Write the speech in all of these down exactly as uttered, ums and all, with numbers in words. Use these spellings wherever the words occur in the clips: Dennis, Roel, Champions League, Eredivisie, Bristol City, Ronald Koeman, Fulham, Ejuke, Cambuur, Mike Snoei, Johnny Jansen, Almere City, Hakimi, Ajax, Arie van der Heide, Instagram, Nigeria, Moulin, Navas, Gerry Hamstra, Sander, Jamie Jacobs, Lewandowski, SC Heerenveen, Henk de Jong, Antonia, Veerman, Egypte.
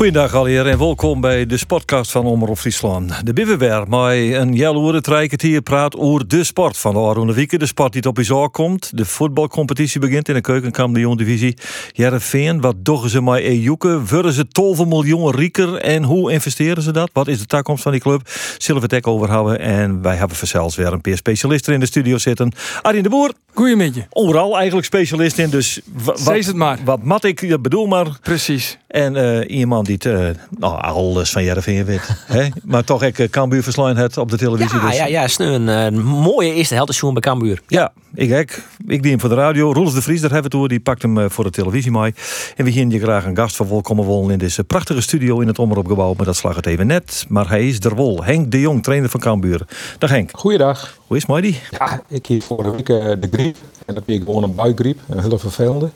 Goedendag alweer en welkom bij de sportcast van Omrop Fryslân. De Biverwer, maar een jaloere treikert hier praat over de sport van de Oranje Wieken. De sport die op je zaak komt. De voetbalcompetitie begint in de Keukenkampioen-divisie. Heerenveen, wat doggen ze met Ejuke? Worden ze twaalf miljoen rieker en hoe investeren ze dat? Wat is de toekomst van die club? Zullen we het ook overhouden? En wij hebben zelfs weer een peer specialisten in de studio zitten. Arjen de Boer. Goeiemiddag. Overal eigenlijk specialist in, dus wat, wat, het maar. Wat mat ik, bedoel maar. Precies. En uh, iemand die uh, nou, alles van Heerenveen weet, hè? Maar toch ik uh, Cambuur verslagen het op de televisie. Ja, dus. ja, ja, is nu een uh, mooie eerste heldenzoen bij Cambuur. Ja, ja ik hek. Ik die hem voor de radio. Rules de Vries, daar hebben we het over, die pakt hem uh, voor de televisie mee. En we gingen je graag een gast van welkomen wollen in deze prachtige studio in het Omroepgebouw. Maar dat slag het even net. Maar hij is er wel. Henk de Jong, trainer van Cambuur. Dag Henk. Goeiedag. Hoe is het, die? Ja, ik heb vorige week uh, de griep. En dat ben ik gewoon een buikgriep. Een hele vervelende.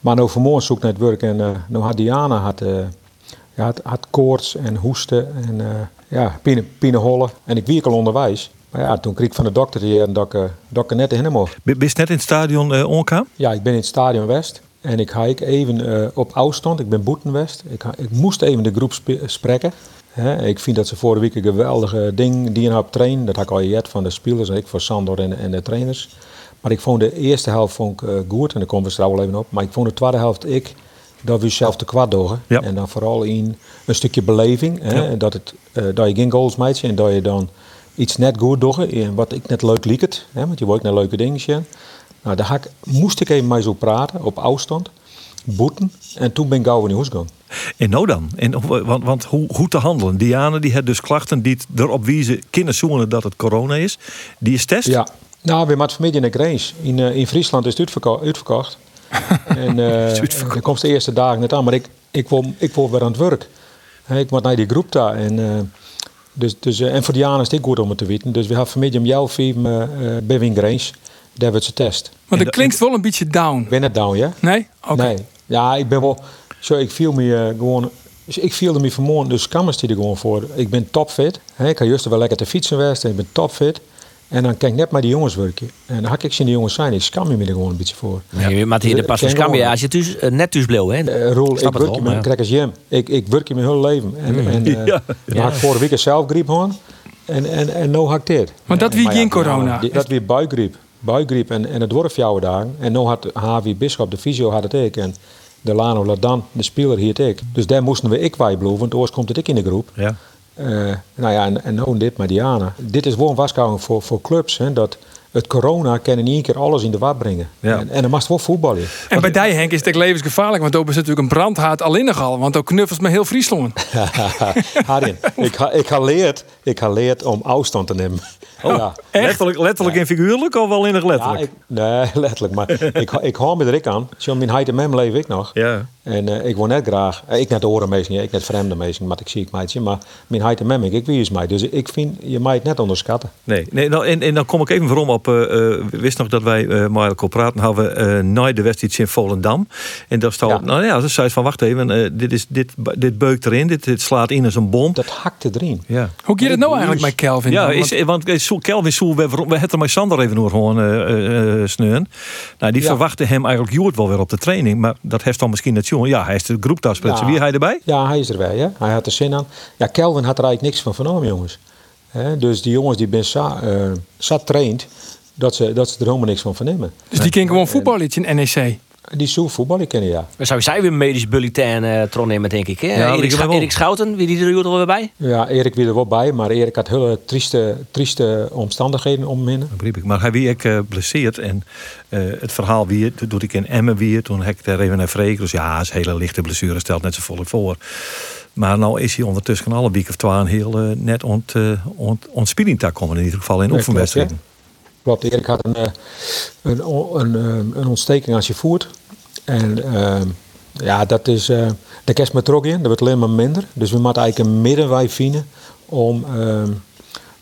Maar nou vanmorgen zoek ik naar het werk en uh, nou had Diana had, uh, ja, had, had koorts en hoesten en uh, ja, pinehollen. En ik wierkel onderwijs. Maar ja, toen kreeg ik van de dokter hier dat ik, uh, dat ik er net in hem mocht. Ben je net in het stadion uh, onka? Ja, ik ben in het stadion West. En ik hike even uh, op afstand. Ik ben Boeten West. Ik, ik moest even de groep sp- spreken. He, ik vind dat ze vorige week een geweldige ding die je op trainen. Dat had ik al gehad van de spelers en ik voor Sander en, en de trainers. Maar ik vond de eerste helft vond ik, uh, goed en daar komen we straks wel even op. Maar ik vond de tweede helft ik dat we zelf te kwart dogen. Ja. En dan vooral in een stukje beleving. Hè, ja. dat, het, uh, dat je geen goals maakt en dat je dan iets net goed doet. Wat ik net leuk liek het. Hè, want je wordt naar leuke dingen. Nou, daar ik, moest ik even mee zo praten op afstand. Boeten. En toen ben ik gauw in de huis gegaan. En nou dan? En, want, want hoe, hoe te handelen? Diane die had dus klachten die erop wiezen kinderen dat het corona is. Die is test? Ja. Nou, we maken vanmiddag in de Grijns. In, uh, in Friesland is het uitverko- uitverkocht. En uh, dat komt de eerste dagen net aan. Maar ik, ik, wil, ik wil weer aan het werk. He, ik moet naar die groep daar. En, uh, dus, dus, uh, en voor Diana is het goed om het te weten. Dus we gaan vanmiddag om jouw film uh, bij Wien Grijns. Daar wordt ze test. Maar dat klinkt wel een beetje down. Ik ben net down, ja? Nee? Oké. Okay. Nee. Ja, ik ben wel... Zo, ik viel me uh, gewoon... Dus ik viel me vanmorgen, dus kammers die er gewoon voor. Ik ben topfit. He, ik ga juist wel lekker te fietsen geweest. Ik ben topfit. En dan kijk ik net maar die jongens werken. En dan hak ik ze in de jongens zijn. Ik skam je me er gewoon een beetje voor. Ja, ja. Maar hier, de pas van skam je als je thuis, uh, net thuis bleef, hè? Uh, Roel, ik, ik werk met crackers jam. Ik, ik werk je mijn hele leven. En, mm. en uh, ja. Dan had ik vorige week zelf griep gewoon. En, en, en nou hak dit. Maar dat en, wie maar geen ja, corona? Die, dat weer buikgriep. Buikgriep en, en het wordt jouw dagen. En nou had H W Bisschop, de fysio, had het ik. En de Lano Ladan, de speler, hier het ik. Dus daar moesten we ik bij blijven. Want oors komt het ik in de groep. Ja. Uh, nou ja, en, en nou dit met Diana. Dit is gewoon waarschuwing voor, voor clubs. Hè, dat het corona kan in één keer alles in de war brengen. Ja. En, en dan mag het wel voetballen. En bij die Henk is het levensgevaarlijk. Want ook is natuurlijk een brandhaard alleen nogal. Want ook knuffels met heel Friesland. Harin, ik, ik ga leerd, ik ga leerd om afstand te nemen. Oh, ja. Letterlijk, letterlijk ja. En figuurlijk of wel in de letterlijk? Ja, ik, nee, letterlijk. Maar ik, ik hou me er ik aan. Zo mijn heid en mem leef ik nog. Ja. En uh, ik wil net graag, uh, ik net de oren meesting, ik net vreemde meesting, maar ik zie ik meidje. Maar mijn heid en mem, ik, ik wie is mij. Dus ik vind, je mij het net onderschatten. Nee, nee nou, en, en dan kom ik even voorom op. Uh, uh, wist nog dat wij uh, Marco praten hadden uh, na de wedstrijd in Volendam. En daar stond, ja. nou ja, ze zei van wacht even, uh, dit, is, dit, dit beukt erin, dit, dit slaat in als een bom. Dat hakte erin. Ja. Hoe keer het nou eigenlijk met Kelvin? Ja, dan, want, is, want Kelvin Soel, we hebben er met Sander even nog gewoon uh, uh, sneuren. Nou, die ja. verwachten hem eigenlijk Joert wel weer op de training. Maar dat heeft dan misschien net jongen. Ja, hij is de groeptafsplitser. Ja. Wie hij erbij? Ja, hij is erbij. Hè? Hij had er zin aan. Ja, Kelvin had er eigenlijk niks van vernomen, jongens. Hè? Dus die jongens die ben sa, uh, zat traint, dat ze, dat ze er helemaal niks van vernemen. Dus die kunnen gewoon voetballen in N E C? Die zo voetballen kennen, ja. Maar zou zij weer een medisch bulletin uh, tron nemen, denk ik. Hè? Ja, Erik, Scha- Erik Schouten, wie die er wel weer bij? Ja, Erik weer er wel bij, maar Erik had hele trieste, trieste omstandigheden om hem. Dat begreep ik. Maar hij wie ik uh, blesseerd en uh, het verhaal wie het, doet ik in Emmen weer. Toen heb ik daar even naar vreeg. Dus ja, is hele lichte blessure, stelt net zo volk voor. Maar nou is hij ondertussen alle week of twaalf heel uh, net ont, uh, ont, ontspieling daar komen. In ieder geval in oefenwedstrijden. Klopt, Erik had een, een, een, een ontsteking als je voert. En uh, ja, dat is. Uh, de kerst met trok in, dat wordt alleen maar minder. Dus we moeten eigenlijk een middenweg vinden om, uh,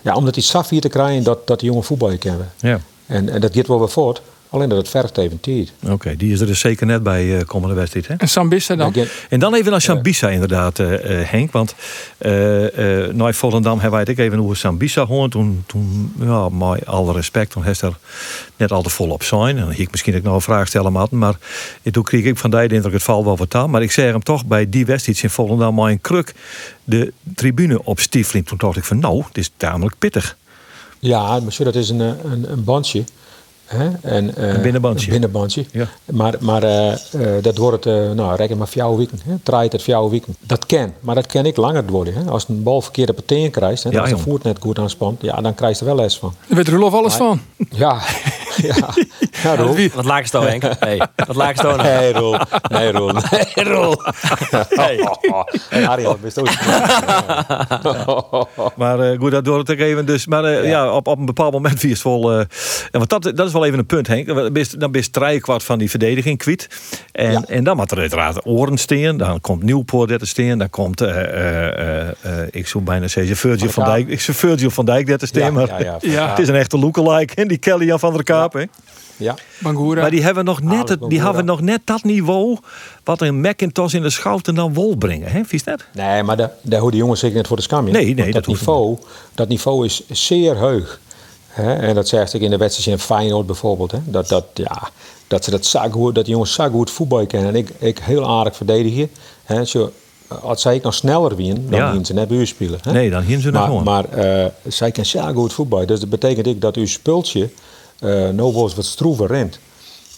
ja, om dat iets saf hier te krijgen dat, dat die jongen voetballen kennen. Ja. En, en dat gaat wel weer voort. Alleen dat het vergt even tijd. Oké, okay, die is er dus zeker net bij uh, komende wedstrijd. Hè? En Sambissa dan? En dan even naar Sambissa inderdaad, uh, Henk. Want uh, uh, na Volendam hebben wij het ook even over Sambissa gehoord. Toen, toen ja, met alle respect, toen heeft er net al te vol op zijn. En ik misschien ook nog een vraag stellen, Maarten. Maar toen kreeg ik van die de indruk, het valt wel wat aan. Maar ik zeg hem toch bij die wedstrijd in Volendam maar een kruk de tribune op stiefling. Toen dacht ik van nou, het is tamelijk pittig. Ja, misschien dat is een, een, een bandje. Hè? En, uh, een binnenbandje. Een binnenbandje. Ja. Maar, maar uh, uh, dat wordt, uh, nou, reken maar vier weken. Draait het vier weken. Dat kan, maar dat kan ik langer worden. Hè? Als een bal verkeerd op het teen krijgt, hè, ja, als de voet net goed aanspant, ja, dan krijg je er wel les van. Daar weet Roel alles maar, van. Ja. Ja, ja, Roel. Wat laag is dat, Henk? Hey, wat laag is dat? Nee, Roel. Nee, Roel. Nee, Roel. Hey, Arjen, best ook. Maar uh, goed, dat door het ook even. Dus, maar uh, ja, ja op, op een bepaald moment wie is vol. Uh, want dat, dat is wel even een punt, Henk. Dan ben je driekwart van die verdediging kwijt. En, ja. en dan moet er uiteraard Orensteen. Dan komt Nieuwpoort dertig steen. Dan komt, uh, uh, uh, ik zou bijna zeggen, Virgil van Dijk. Ik zou Virgil van Dijk dertig steen. Ja, maar ja, ja, ja. Het is een echte lookalike. En die Kelly aan van der Kaap. Ja. Ja. Maar die hebben nog net, het, die hebben nog net dat niveau wat een Macintosh in de schouten dan wol brengen, hè? Vies net? Nee, maar daar houden die jongens zeker net voor de scam. Nee, nee, dat, dat niveau, dat niveau is zeer heug. Hè? En dat zegt ik in de wedstrijd in Feyenoord bijvoorbeeld. Hè? Dat, dat, ja, dat ze dat zak goed, dat die jongens zak goed voetbal kennen. En ik, ik heel aardig verdedigen. Hè? Zo, als zij nog sneller wien, dan gingen ja. ze net bij u spelen. Hè? Nee, dan gingen ze nog gewoon. Maar, maar uh, zij kennen zak goed voetbal. Dus dat betekent ik dat uw spultje Uh, nou was wat stroever rent.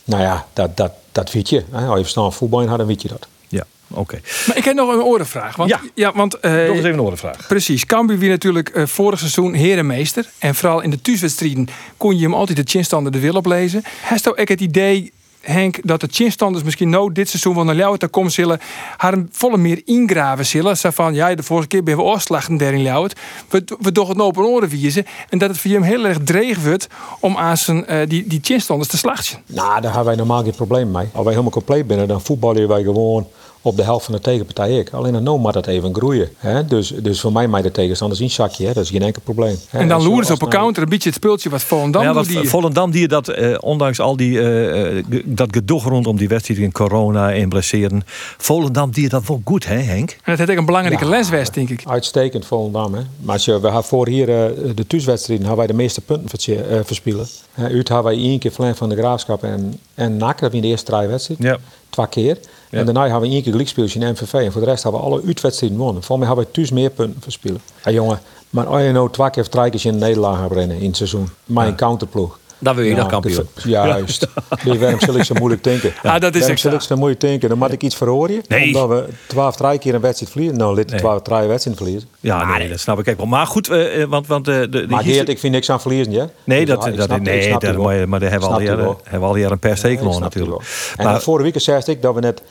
Nou ja, dat, dat, dat weet je. Hè? Als je staan voetbal in had, dan weet je dat. Ja, oké. Okay. Maar ik heb nog een orenvraag. Want, ja, ja want, uh, nog eens even een orenvraag. Precies. Cambuur wie natuurlijk uh, vorig seizoen herenmeester. En vooral in de thuiswedstrijden kon je hem altijd de chinstander de wil oplezen. Heeft je ook het idee, Henk, dat de chinstanders misschien nou dit seizoen wel naar Ljouwert te komen zullen, haar volle meer ingraven zullen. Zo van, ja, de vorige keer ben we oorslagen daar in Ljouwert. We, we doen het nou op een oren wiezen. En dat het voor hem heel erg dreig wordt om aan zijn, uh, die, die chinstanders te slachten. Nou, daar hebben wij normaal geen probleem mee. Als wij helemaal compleet binnen, dan voetballen wij gewoon op de helft van de tegenpartij ik. Alleen dan nou maar dat even groeien. Hè? Dus, dus voor mij mij de tegenstanders in zakje. Hè? Dat is geen enkel probleem. Hè? En dan loeren ze op een nou counter een beetje het speeltje wat Volendam ja, doet. Die... Volendam die dat, eh, ondanks al die eh, dat gedoeg rondom die wedstrijd in corona en blesseren. Volendam die dat wel goed, hè Henk? En dat heeft ook een belangrijke ja, leswest, denk ik. Uitstekend Volendam, hè. Maar als je, we gaan voor hier uh, de thuiswedstrijden hebben wij de meeste punten vers, uh, verspelen. Uh, uit hebben wij één keer verlengd van de Graafschap en, en N A C, dat in de eerste drie wedstrijden. Ja. Twee keer. Ja. En daarna hebben we één keer gelijkspeeltje in M V V. En voor de rest hebben we alle uitwedstrijden gewonnen. Voor mij hebben we thuis meer punten verspelen. Hey, jongen, maar als je nou twee keer of drie keer in Nederland gaat rennen in het seizoen. Maar een ja. counterploeg. Dan wil je nou, nog kampioen. De, juist. Ja. Ja, waarom zal ik zo moeilijk denken? Ja, dat is waarom zal ik zo moeilijk denken? Dan moet ik iets verhoren. Nee. Omdat we twaalf, drie keer een wedstrijd verliezen. Nou, lid twaalf, drie wedstrijden verliezen. Ja, nee, nee, dat snap ik ook wel. Maar goed, uh, want... want uh, de, maar Geert, ik vind niks aan verliezen, ja? Nee, dat, dus, ah, dat, snap, nee, dat, dat maar, maar daar hebben we al hier een per se kloon natuurlijk. En maar, vorige week zei ik dat we net...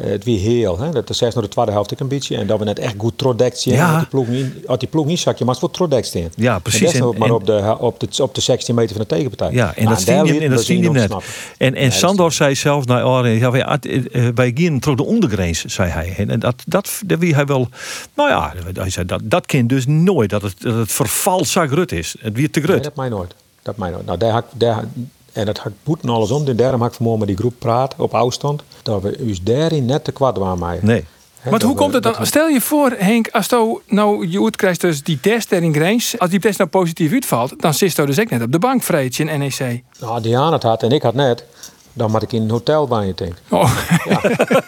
Het wie heel, hè? Dat zegt nog de tweede helft ook een beetje. En dat we net echt goed trodekt zien. Ja. Had die ploeg niet zakje, maar het wordt trodekt zien. Ja, precies. En dat maar op de, op, de, op de zestien meter van de tegenpartij. Ja, en nou, dat en zien dat je net. Ontsnappen. En, en ja, Sander zei zelf, nou, ja, bij Gien trok de ondergrens, zei hij. En dat, dat, dat wie hij wel, nou ja, hij zei, dat, dat kind dus nooit, dat het, dat het verval zak rut is. Het weer te grut. Nee, dat mij nooit. Dat mij nooit. Nou, daar hak, daar, en dat hakt boeten alles om. En daarom heb ik vanmorgen met die groep praat op afstand. Dat we ons daarin net te kwad waren. Mij. Nee. He, maar hoe we, komt het dan? We... Stel je voor, Henk, als je nou je uitkrijgt dus die test in Grijns. Als die test nou positief uitvalt, dan zit je dus ook net op de bank, vreetje in N E C. Nou, Diana het had en ik had net. Dan moet ik in een hotel bij je denken. Oh. Ja.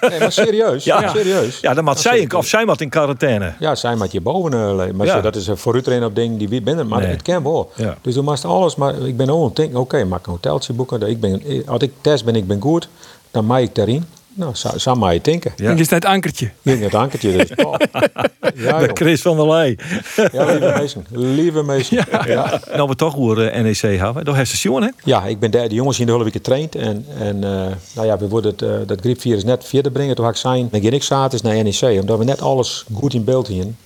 Nee, maar serieus. Ja, ja, serieus. Ja dan moet zij in, of zij moet in quarantaine. Ja, zij moet je boven leven. Maar ja. zo, dat is voor iedereen op ding die wie binnen. Maar nee. Het kan wel. Ja. Dus dan moet alles. Maar ik ben ook denken. Oké, okay, maak een hoteltje boeken. Ik ben, als ik test ben, ik ben goed. Dan maak ik daarin. Nou, zo, zo mag je denken. Ja. En je staat ankertje. Je het ankertje. Dus. Oh. Ja, de Chris van der Leij. Ja, lieve mensen. Lieve mensen. Ja. Ja. Nou, we toch hoor uh, N E C hebben. Door station, hè? Ja, ik ben de, de jongens in de hele week getraind. En, en uh, nou ja, we worden het, uh, dat griepvirus net verder brengen. Toen had ik zijn, dan ging ik zaterdags naar N E C. Omdat we net alles goed in beeld hien.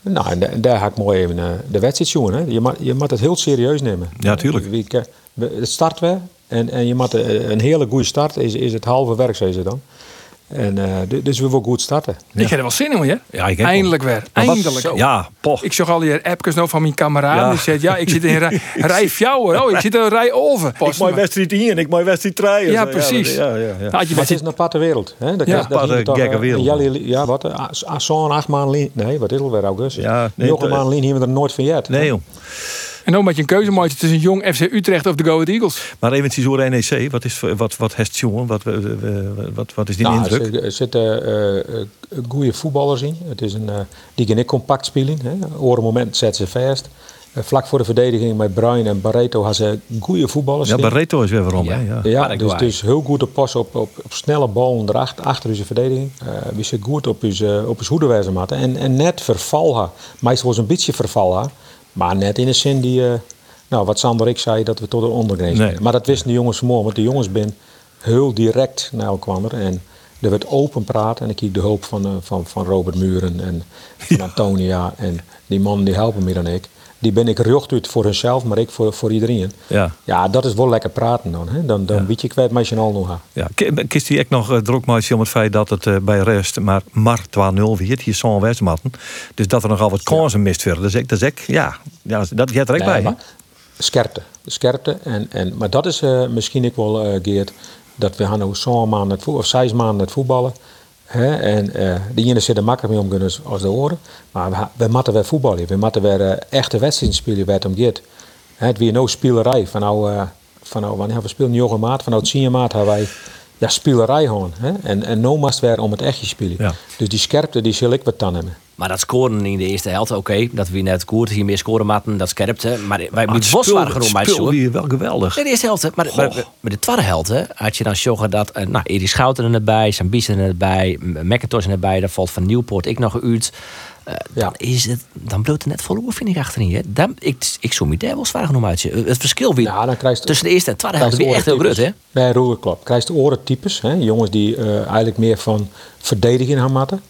Nou, en, en daar ga ik mooi even uh, de wedstrijd zien, hè. Je, ma- je moet het heel serieus nemen. Ja, tuurlijk. We, we, we, het start weer. En, en je moet een hele goede start, is, is het halve werk, zei ze dan. En, uh, dus we willen goed starten. Ja. Ik heb er wel zin in, hè? Ja, ik heb Eindelijk wel. weer. Eindelijk. Wat, ja, poch. Ik zag al die appjes nou van mijn kameraden. Ja. Die zei, ja, ik zit in rij, rij Fjouwer. Oh, ik zit in rij Olven. Ik mooi wedstrijd in en ik mooi wedstrijd treien. Ja, precies. Ja, ja, ja. Nou, maar het is een aparte wereld. Hè? Dat ja, een aparte toch, gekke wereld. Jali, ja, wat? Zo'n acht maanden lien. Nee, wat is het alweer augustus? Ja, nee, Nog een maand lien hebben we er nooit van jet. Nee, joh. En dan moet je een keuze maken tussen jong F C Utrecht of de Go Ahead Eagles. Maar eventjes over N E C, wat is wat wat heeft jongen? Wat, wat, wat is die nou, indruk? Er zitten uh, goede voetballers in. Het is een uh, die kan ik compact spelen. Op een moment zet ze vast. Uh, vlak voor de verdediging met Bruin en Barreto had ze goede voetballers. Ja, in. Barreto is weer waarom. Ja, ja. ja dus, dus heel goed te passen op, op, op snelle ballen erachter, achter onze verdediging. Uh, we zijn goed op onze op hoedewijze maten. En, en net vervallen. Meestal was een beetje vervallen. Maar net in de zin die, uh, nou, wat Sander ik zei, dat we tot de ondergrens nee. Maar dat wisten de jongens vanmorgen, want de jongens ben heel direct naar elkaar. En er werd open praat en ik kreeg de hulp van, uh, van, van Robert Muren en van ja. Antonia. En die mannen die helpen meer dan ik. Die ben ik recht uit voor hunzelf, maar ik voor, voor iedereen. Ja. ja, dat is wel lekker praten dan. Hè? Dan, dan ja. weet je kwijt met je al nog aan. Ja, kist die echt nog uh, druk meisje om het feit dat het uh, bij rest maar maar twee nul weer hier zo'n wedstrijd. Dus dat er nogal wat kansen mist werden. Dus ik, dus ik, ja, ja, dat gaat er echt nee, bij. Scherpte, scherpte en, en maar dat is uh, misschien ik wel uh, Geert dat we gaan zo'n maand het of zes maanden het voetballen. He, en uh, die jenen zitten makkelijk mee om kunnen als de oren. Maar we, we matten weer voetballen. We matten weer uh, echte wedstrijden spelen waar het om gaat. He, het weer nou spielerij. Van nou, uh, van nou wanneer we spelen jonge maat, van nou tien maat hebben wij ja, spielerij gewoon. He? En, en nou mast weer om het echtje spelen. Ja. Dus die scherpte, die zal ik wat dan hebben. Maar dat scoren in de eerste helft, oké, okay, dat we net koert hier meer scoren matten, dat scherpte. Maar wij moeten boswaardig erom bij spul hier wel geweldig. In de eerste helft, maar, maar, maar de tweede helft had je dan Sjogger dat, nou, Eri Schouten erbij, Sambissa erbij, McIntosh erbij, daar valt Van Nieuwpoort ik nog uit. Uh, ja. Dan is het, dan bloot er net verloren vind ik achterin. Hè? Dan, ik, ik zoom niet daar wel zwaar genoemd uit. Het verschil weer ja, tussen de eerste en tweede helft weer echt heel groot, hè? Nee, Roel, klopt. Krijgt de oren types, hè? Jongens die uh, eigenlijk meer van verdediging gaan matten.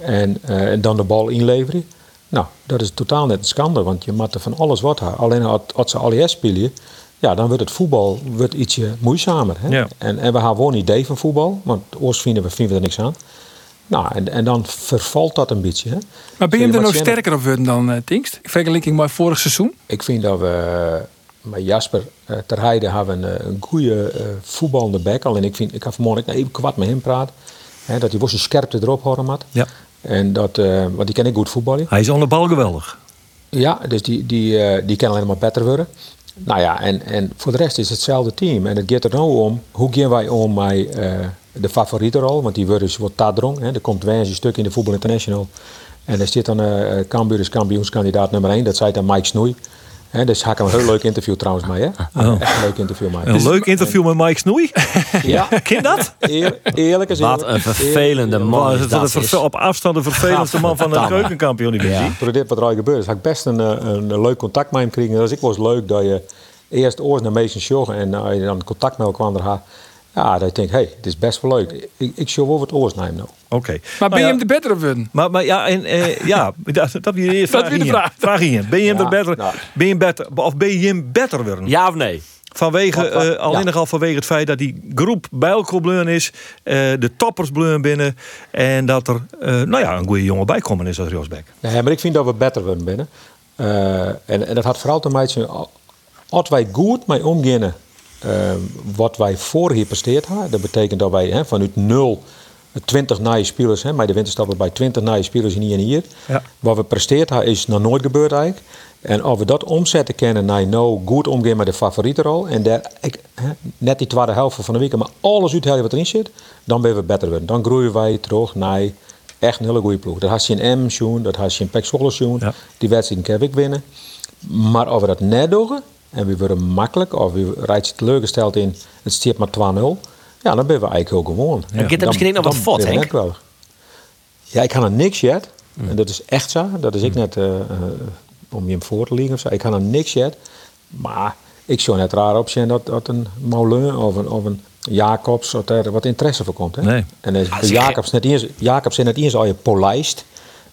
En, uh, en dan de bal inleveren. Nou, dat is totaal net een schande, want je maakt er van alles wat haar. Alleen als ze alias spelen, ja, dan wordt het voetbal wordt ietsje moeizamer. Hè? Ja. En, en we hebben gewoon een idee van voetbal, want oors vinden we, vinden we er niks aan. Nou, en, en dan vervalt dat een beetje. Hè? Maar ben je hem er nog sterker op worden dan, uh, Tinkst? Ik vergelijk maar vorig seizoen. Ik vind dat we uh, met Jasper uh, ter Heide hebben een, een goede uh, voetballende bek. Alleen ik vind, ik had vanmorgen nou, even kwart met hem praten. He, dat hij was een scherpte erop horen had. Ja. En dat, uh, want die ken ik goed voetballen. Hij is aan de bal geweldig. Ja, dus die, die, uh, die kan alleen maar beter worden. Nou ja, en, en voor de rest is het hetzelfde team. En het gaat er nou om, hoe gaan wij om met uh, de favorietenrol? Want die worden dus wat tadrong. Er komt weer een stuk in de Voetbal International. En er zit dan uh, Cambuur is kampioenskandidaat nummer één. Dat zei dan Mike Snoei. He, dus had ik een heel leuk interview trouwens mee. Hè? Oh. Echt een leuk interview mee. Een dus, leuk interview en, met Mike Snoei? Ja. Ken dat? Eer, eerlijk is eerlijk. Wat een vervelende Eer, man. Dat dat is. Op afstand de vervelendste man van de Keukenkampioen-divisie. Ja. Door dit wat er al gebeurd is, had ik best een, een, een leuk contact met hem gekregen. Dat is ook wel eens leuk dat je eerst oors naar meesten sjoggen en als je dan contact met elkaar had. Ja, dat ik denk, hé, hey, dit is best wel leuk. Ik, ik show wel wat oors naar hem nou. Oké. Okay. Maar nou ben je ja, hem de betere van? Maar, maar ja, en, eh, ja, dat heb je de vraag in. Vraag in. Ben je hem ja, de betere? Nou. Ben je hem beter? Of ben je hem beter worden? Ja of nee? Vanwege, wat, wat, uh, alleen ja. nogal vanwege het feit dat die groep bij elkaar bleun is, uh, de toppers bleun binnen en dat er, uh, nou ja, een goede jongen bij komen is als Riosbeck. Nee, maar ik vind dat we beter worden binnen. Uh, en, en dat had vooral te maken als wij goed mee omgaan. Uh, wat wij vorig jaar presteerd hadden, dat betekent dat wij he, vanuit nul twintig nieuwe spelers, he, bij de winterstappen bij twintig nieuwe spelers in hier en hier. Ja. Wat we presteerd hadden is nog nooit gebeurd eigenlijk. En als we dat omzetten kennen naar nou goed omgaan met de favorietenrol en daar, ik, he, net die tweede helft van de week, maar alles uit wat erin zit, dan ben we beter worden. Dan groeien wij terug naar echt een hele goede ploeg. Dat had je in Emmen, dat had je in Pek Zwolle, ja. Die wedstrijd kan ik winnen. Maar als we dat net doen, en we worden makkelijk, of we rijden teleurgesteld in het stipt maar twee nul. Ja, dan ben we eigenlijk heel gewoon. Ja. En gaat er misschien niet nog wat fort, Henk? Ja, ik kan er niks yet. Mm. En dat is echt zo. Dat is ik mm. net, uh, om je hem voor te liegen of zo. Ik kan er niks yet. Maar ik zou net raar op zijn dat, dat een Moulin of een, of een Jacobs, dat er wat interesse voor komt. Hè? Nee. En is, ah, Jacobs, net eens, Jacobs is net eens al je polijst.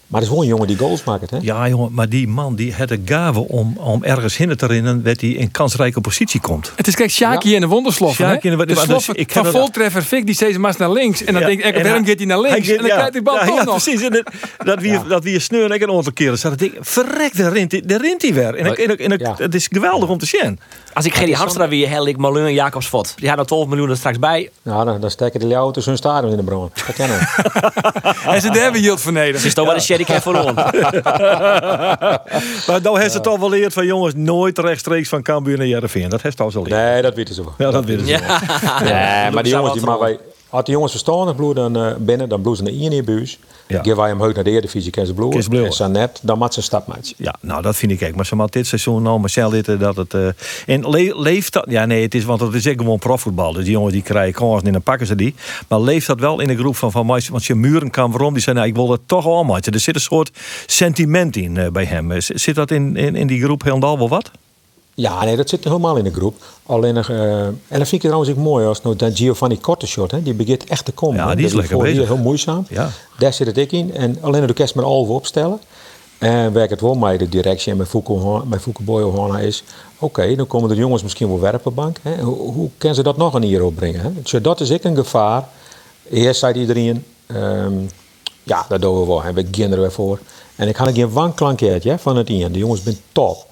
Maar dat is wel een jongen die goals maakt, hè? Ja, jongen, maar die man die had de gave om, om ergens hinnen te rennen... dat hij in kansrijke positie komt. Het is kijk, Sjaki ja. en de wondersloffen, hè? In de, de sloffen, dus, ik van voltreffer Fik, die steeds maar naar links. En dan ja, denk ik, waarom gaat hij naar links? Hij, en dan ja, krijgt hij de bal ja, toch ja, nog. Precies, en het, dat wie ja. je sneur en ik een aantal keren zat. Ik verrek, daar rint hij weer. En, en, en, en, en ja. het is geweldig om te zien. Als ik Gerry Hamstra weer hel ik Moulin en Jacobs Vod. Die hadden twaalf miljoen er straks bij. Nou, dan, dan steken die jou tussen hun stadion in de bron. Dat ken ik. En ze hebben hield van Nederland. Ze is toch wel een ik heb verloren. Maar nou heeft het al wel leerd van jongens, nooit rechtstreeks van Cambuur naar Heerenveen. Dat heeft al zo leerd. Nee, dat weten ze wel. Ja, dat weten ze ja. wel. Ja. Nee, maar die jongens, die maar wij, als die jongens verstandig bloeden uh, binnen, dan bloeden ze naar in buis. Ja. Geven wij hem heut naar de Eredivisie, kan ze bloeden. En zijn net, dan maakt ze een stapmaatje. Ja, nou dat vind ik echt. Maar ze maakt dit seizoen nou, Marcel dit, dat het... Uh, en le- leeft dat... Ja, nee, het is, want het is echt gewoon profvoetbal. Dus die jongens die krijgen kansen en dan pakken ze die. Maar leeft dat wel in de groep van van meisjes? Want je muren kan waarom? Die zijn, nou, ik wil dat toch al maken. Er zit een soort sentiment in uh, bij hem. Z- zit dat in, in, in die groep helemaal wel wat? Ja, nee, dat zit helemaal in de groep. Alleen, uh, en dat vind ik trouwens ook mooi als nou, dat Giovanni Korteshot, hè, die begint echt te komen. Ja, die is dat lekker bezig. Die is heel moeizaam. Ja. Daar zit het ik in. En alleen de kerst met Alve opstellen. En werkt het wel met de directie en met Foucault-Boy Ohana is... Oké, okay, dan komen de jongens misschien wel werpenbank. Hè. Hoe, hoe kunnen ze dat nog een hier opbrengen? Hè? Dus dat is ik een gevaar. Eerst zei iedereen... Um, ja, dat doen we wel. Hè. We gaan er weer voor. En ik had geen wanklank uit, hè, van het in. De jongens zijn top.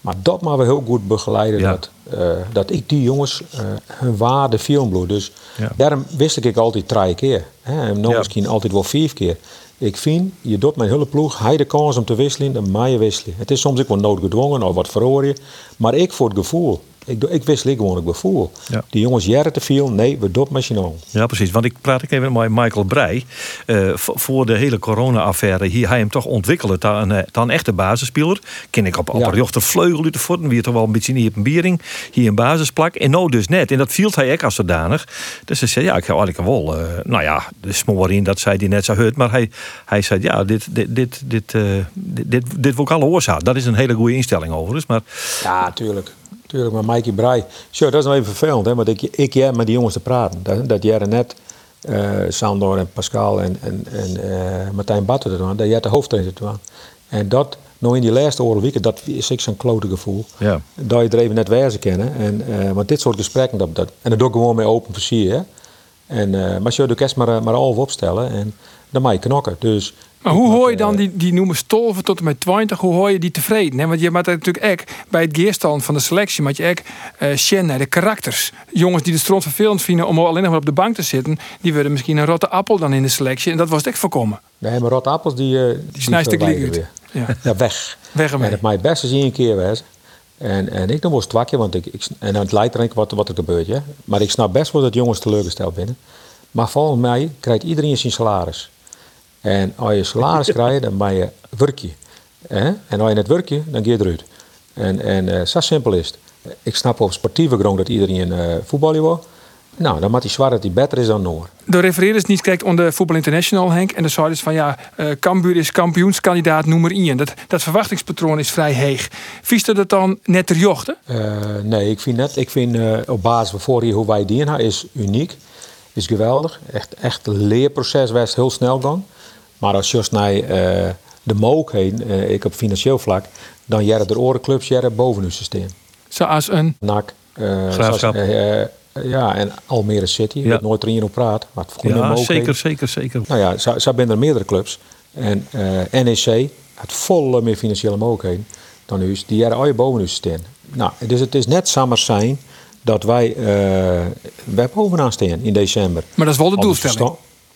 Maar dat maar we heel goed begeleiden, ja. dat, uh, dat ik die jongens uh, hun waarde filmbloed. Dus ja. daarom wist ik altijd drie keer. Hè, en nog ja. misschien altijd wel vijf keer. Ik vind, je doet mijn hele ploeg, hij de kans om te wisselen, dan mag je wisselen. Het is soms ook wel noodgedwongen of wat verhoor je. Maar ik voor het gevoel. Ik, ik wissel gewoon het gevoel. Ja. Die jongens jaren te veel, nee, we doen machinaal. Ja, precies. Want ik praat ik even met Michael Breij. Uh, voor de hele corona-affaire, hier hij hem toch ontwikkelen tot een, een echte basisspeler. Ken ik op een ja. jochter vleugel uit de voeten, wie toch wel een beetje niet op een biering. Hier een basisplak. En nou dus net. En dat viel hij ook als zodanig. Dus ze zei, ja, ik ga eigenlijk wel. Uh, nou ja, de smorin, dat zei hij net zo hut. Maar hij, hij zei, ja, dit, dit, dit, dit, uh, dit, dit, dit wil ik alle oorzaak. Dat is een hele goede instelling overigens. Maar... Ja, tuurlijk. Tuurlijk, maar Mikey Breij. Sure, dat is nou even vervelend, hè? Want ik, ik jij met die jongens te praten. Dat, dat jij er net, uh, Sander en Pascal en, en, en uh, Martijn Batten, dat jij de hoofdtrainer te doen. En dat, nou in die laatste oorlogweken, dat is ik zo'n klote gevoel. Ja. Dat je er even net wijzen kennen. En, uh, want dit soort gesprekken, dat, dat, en dat doe ik gewoon mee open versier, hè. En, uh, maar sure, de kerst maar, maar al opstellen en dan mag je knokken. Dus... Maar hoe hoor je dan die, die noemen stolven tot en met twintig, hoe hoor je die tevreden? He? Want je maakt natuurlijk echt bij het geerstand van de selectie, maakt je echt uh, Shen, de karakters. Jongens die de stront vervelend vinden om alleen nog maar op de bank te zitten, die werden misschien een rotte appel dan in de selectie. En dat was het echt voorkomen. Nee, maar rotte appels die... Uh, die, die snijst de kliek uit. Ja. Ja, weg. Weg ermee. En het mijn beste zie je een keer wezen. En, en ik dan was het wakje, want ik, ik, en het lijkt er wat, wat er gebeurt. Ja? Maar ik snap best wel dat jongens teleurgesteld binnen. Maar volgens mij krijgt iedereen zijn salaris. En als je salaris krijgt, dan mag je werkje. En als je het werkje, dan ga je eruit. En, en uh, zo simpel is het. Ik snap op sportieve grond dat iedereen uh, voetballer wil. Nou, dan moet hij zwaar dat hij beter is dan Noor. De refereerders niet kijkt onder Voetbal International, Henk. En dan zei dus van ja, uh, Cambuur is kampioenskandidaat nummer één. Dat, dat verwachtingspatroon is vrij heeg. Vies dat dan net ter jochten? Uh, nee, ik vind net. Ik vind uh, op basis van vorig jaar hoe wij dienen is uniek. Is geweldig. Echt, echt leerproces was heel snel gang. Maar als je naar uh, de mogelijkheden, uh, ik op financieel vlak, dan jaren de orenclubs jaren boven hun systeem. Zoals een N A C, uh, Graafschap. Zoals, uh, uh, ja, en Almere City, ja. Ik nooit erin op praat. Maar het ja, mogelijk. zeker, zeker, zeker. Nou ja, zo, zo zijn er meerdere clubs. En uh, N E C had volle meer financiële mogelijkheden dan nu is. Die jaren al je boven hun systeem. Nou, dus het is net samen zijn dat wij, uh, wij bovenaan staan in december. Maar dat is wel de doelstelling.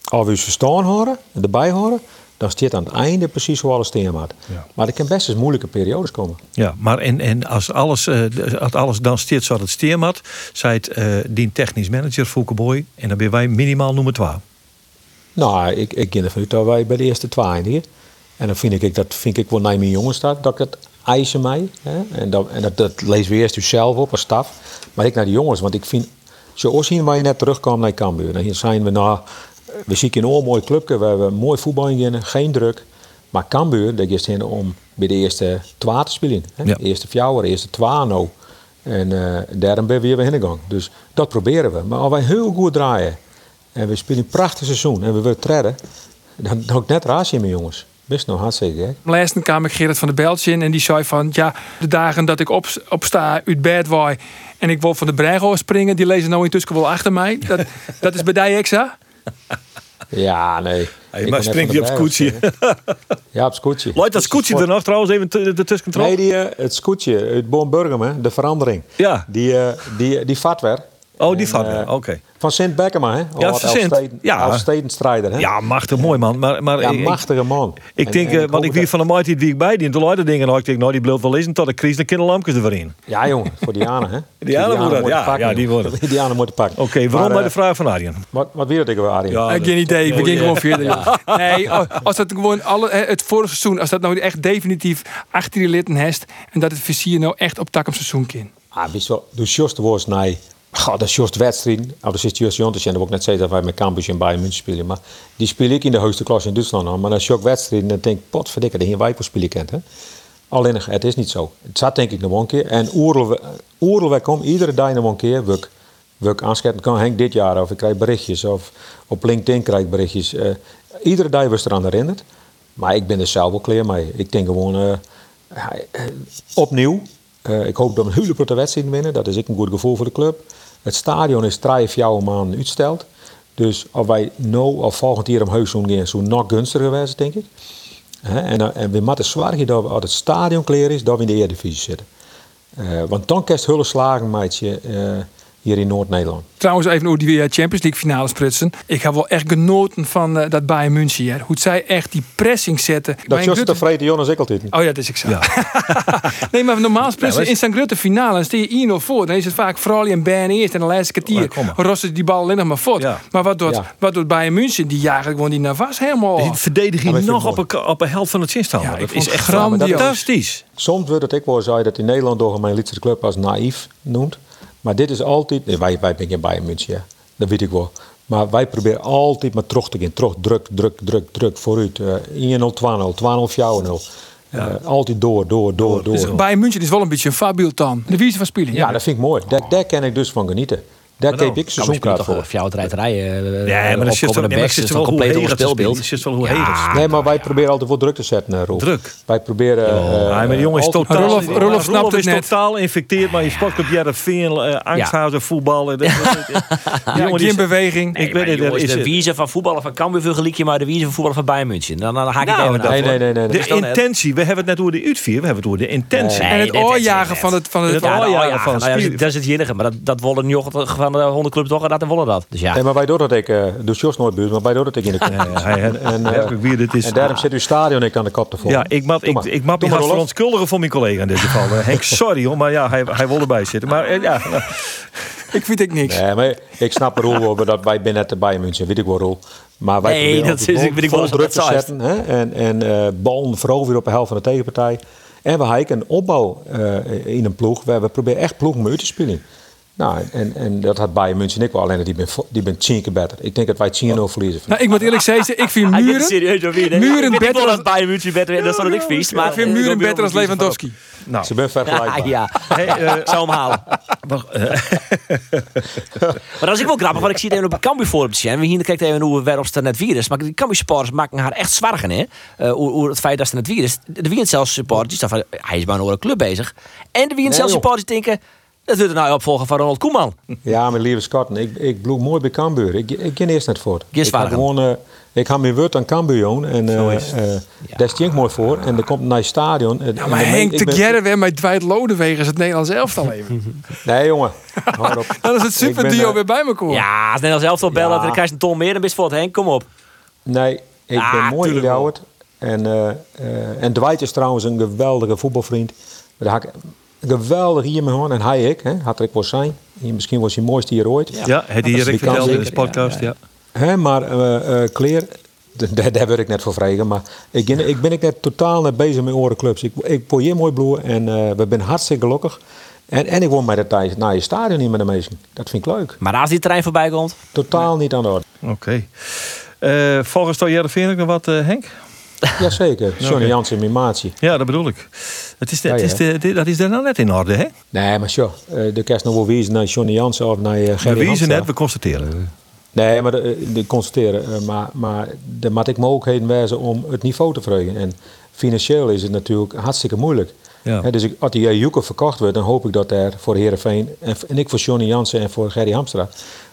Als we ons verstaan horen en erbij horen, dan staat aan het einde precies hoe alles tegen maakt. Ja. Maar er kan best eens moeilijke periodes komen. Ja, maar en, en als, alles, uh, als alles dan staat zoals het steermat, zei het uh, die technisch manager Foucault-Boy, en dan ben wij minimaal nummer twaalf. Nou, ik, ik ging ervan uit dat wij bij de eerste twaalf hier. En dan vind ik dat vind ik wel naar mijn jongens staat, dat ik het eisen mij. Hè? En, dat, en dat, dat lezen we eerst u zelf op als staf. Maar ik naar de jongens, want ik vind, zoals zien waar je net terugkwam naar Cambuur, dan zijn we nou... We zien een heel mooi clubje, we hebben mooi voetbal in, geen druk. Maar Cambuur, dat is om bij de eerste twaalf te spelen. Hè? Ja. De eerste vier, de eerste twaalf. En uh, daarom ben we weer heengegaan. Dus dat proberen we. Maar als wij heel goed draaien en we spelen een prachtig seizoen en we willen treden, dan doe ik net raasje in mijn jongens. Best nog hartstikke gek. Laatst kwam ik Gerrit van de Beltje in en die zei van... ja, de dagen dat ik op, opsta uit bed waai en ik wil van de breingoor springen... die lezen nou intussen wel achter mij. Dat, dat is bij die exa. Ja, nee. Hey, maar springt hij op het scootje? Ja, op het scootje. Luidt dat scootje er nog trouwens even ertussen? Nee, die, uh, het scootje uit Born-Burgum, de verandering. Ja. Die, uh, die, die vaatwer. Oh, die vaatwer, uh, oké. Okay. Van Sint Bekkema, hè? Ja, van Sint. Ja. Elfstedenstrijder, hè? Ja, machtig mooi, man. Maar, maar, ja, machtige man. Ik, ik denk, en, en want ik weer van de mighty die ik bij die en de luider dingen, nou, ik denk, nou, die bleef wel eens tot de crisis, dan kunnen lampjes er weer in. Ja, jongen, voor Diana, hè? Diana moet dat, ja, ja, die worden. Diana moet pakken. Oké, okay, waarom bij uh, de vraag van Arjen? Wat, wat weet ik wel, Arjen? Ja, ik heb geen idee, ik begin gewoon verder. Nee, als dat gewoon alle, het vorige seizoen, als dat nou echt definitief achter die litten hest en dat het vizier nou echt op tak op seizoen kan. Ah, wist wel, doe Jos de Woors, nee. Goh, dat is juist wedstrijden. Dat is juist Jontes. En dat wil ik net zeggen dat wij met Cambuur en Bayern München spelen. Maar die speel ik in de hoogste klasse in Duitsland aan. Maar als je ook wedstrijden, dan denk ik, potverdikke, dat je geen wijpers spelen kent. Hè? Alleen, het is niet zo. Het zat denk ik nog een keer. En Oerl, wij komen iedere dag nog een keer. We, we aanscherpen kan Henk dit jaar. Of ik krijg berichtjes. Of op LinkedIn krijg ik berichtjes. Uh, iedere dag was eraan herinnerd. Maar ik ben er zelf wel klaar mee. Ik denk gewoon, uh, uh, opnieuw. Uh, ik hoop dat we een hele grote wedstrijd winnen. Dat is ik een goed gevoel voor de club. Het stadion is drie of jouw maanden uitgesteld. Dus of wij nu of volgend jaar omhoog zo'n gaan, zo nog gunstiger geweest, denk ik. He, en, en we moeten zorgen dat we, als het stadion klaar is, dat we in de Eredivisie zitten. Uh, want dan kan het hulle slagen, meidje, uh, hier in Noord-Nederland. Trouwens, even over die Champions League finale prutsen. Ik heb wel echt genoten van uh, dat Bayern München. Hè. Hoe zij echt die pressing zetten. Dat Jos tevreden Jonas ik altijd niet. Oh ja, dat is ik zo. Ja. Nee, maar normaal prutsen ja, in San Grutte finale. Dan sta je één nul voor. Dan is het vaak Fraley en Ben eerst. En de laatste kwartier rossen die bal alleen nog maar voort. Ja. Maar wat doet, ja. wat doet Bayern München? Die jagen gewoon die Navas helemaal. Die verdedigen ja, nog op een, op een helft van het zinstand. Ja, dat is echt fantastisch. Soms wordt het ik wel zei dat in Nederland door mijn Leidse club als naïef noemt. Maar dit is altijd... Nee, wij, wij zijn geen Bayern München, ja. Dat weet ik wel. Maar wij proberen altijd maar terug te gaan. Terug, druk, druk, druk, druk, vooruit. Uh, één nul, twee nul, twee nul, vier nul. Ja. Uh, altijd door, door, door, door. Dus Bayern München is wel een beetje een fabuultan. De wijze van spelen. Ja, ja, dat vind ik mooi. Daar, daar kan ik dus van genieten. Daar keep ik seizoenkaart voor. Of jouw rijterijen. Nee, maar dat zit wel hoe Hegers speelt. Nee, maar wij proberen altijd wel druk te zetten, Roel. Druk? Wij proberen... Nee, maar jongen is totaal... Roelof is totaal infecteerd, maar je sport op Heerenveen, angsthouden, voetballen. Geen beweging. Ik weet het. De wijze van voetballen van Cambuur vergelijk je maar de wijze van voetballen van Bayern München. Dan haak ik even af. Nee, nee, nee. De intentie. We hebben het net over de uitvier. We hebben het over de intentie. En het oorjagen van het... Het oorjagen van het. Dat is het enige, maar dat willen nu gewoon... van de hondenclub toch en dat en wollen dat. Dus ja. Nee, maar wij doen dat ik, uh, dus Jos nooit buurt, maar wij doen dat ik in de club. Ja, ja, en, en, uh, ja, en daarom zit uw stadion ik aan de kop te volgen. Ja, ik map, ik, ik map me gaat verontschuldigen voor mijn collega in dit geval. Henk, sorry hoor, maar ja, hij, hij wil erbij zitten. Maar ja, nou, ik vind ik niks. Nee, maar ik snap Roel, dat wij binnen de Bayern München, weet ik wel Roel. Maar wij nee, proberen dat is, vol, ik weet vol wel druk te zetten. Hè? En, en uh, ballen vooral weer op de helft van de tegenpartij. En we hebben een opbouw uh, in een ploeg. We, we proberen echt ploeg mee te spelen. Nou, en, en dat had Bayern München ik wel. Alleen die ben, die ben tien keer beter. Ik denk dat wij tien nul verliezen. Nou, ik moet eerlijk zeggen, ik vind Muren... serieus of niet, Muren beter dan als... Bayern München beter. Dat is dan ik vies. Maar ik vind Muren beter, beter als Lewandowski. Nou. Ze ben vergelijkbaar. Ah, ja, hey, uh, ik zou hem halen. Maar dat is ook wel grappig, want ik zie het even op Cambuur voor op zien. We hier kijken even hoe we op het net virus. Maar die Cambuur supporters maken haar echt zwargen, hè? Over uh, het feit dat ze net virus. De wien zelfs supporters die staan van, hij is bij een andere club bezig. En de wien zelfs supporters denken. Dat wordt nou opvolger van Ronald Koeman. Ja, mijn lieve schatten. Ik, ik bloed mooi bij Cambuur. Ik, ik ken eerst net voort. Ik ga gewoon, uh, ik ga mijn woord aan Cambuur en uh, uh, ja. Daar stink mooi voor. En er komt een nice stadion. Nou, en maar en Henk de Gerre weer met Dwight Lodeweg is het Nederlands elftal even. Nee, jongen. Hou op. Dan is het super duo uh, weer bij me komen. Ja, als het Nederlands elftal bellen, ja. Dan krijg je een ton meer. Dan ben je voor het Henk. Kom op. Nee, ik ah, ben mooi gehouden. En, uh, uh, en Dwight is trouwens een geweldige voetbalvriend. Maar daar ga ik... Geweldig hier met hoor en hij ik, hè, had er ik wel zijn. Hier, misschien was hij mooiste hier ooit. Ja, ja het hier ik vertelde in de podcast, ja. ja. Hè, maar uh, uh, Kleer, daar werd ik net voor vregen, maar ik, in, ik ben ik net totaal net bezig met andere clubs. Ik, ik probeer hier mooi bloeien en uh, we zijn hartstikke gelukkig. En, en ik woon bij de tijd naar je stadion niet met de meesten. Dat vind ik leuk. Maar als die trein voorbij komt? Totaal nee. Niet aan de orde. Oké. Okay. Uh, volgens jou Heerenveen ook nog wat, uh, Henk? Jazeker, Johnny okay. Jansen in mijn maatje. Ja, dat bedoel ik. Het is de, ja, ja. Het is de, de, dat is er nou net in orde, hè? Nee, maar zo. Uh, de kerst nog wel wezen naar Johnny Jansen of naar uh, Gerry Hamstra. We wezen net, we constateren. Nee, maar de, de constateren. Maar, maar er moet ik mogelijkheden wijzen om het niveau te verhogen. En financieel is het natuurlijk hartstikke moeilijk. Ja. He, dus als die Ejuke verkocht wordt, dan hoop ik dat er voor Heerenveen en, en ik voor Johnny Jansen en voor Gerry Hamstra,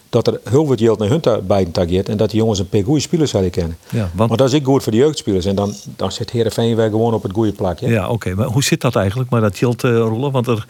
dat er heel wat geld naar hun ta- beiden tageert en dat die jongens een paar goede spelers zouden kennen. Ja, want... Maar dat is ik goed voor de jeugdspelers en dan, dan zit Heerenveen weer gewoon op het goede plakje. Ja, oké. Okay. Maar hoe zit dat eigenlijk met dat geld uh, rollen? Want er,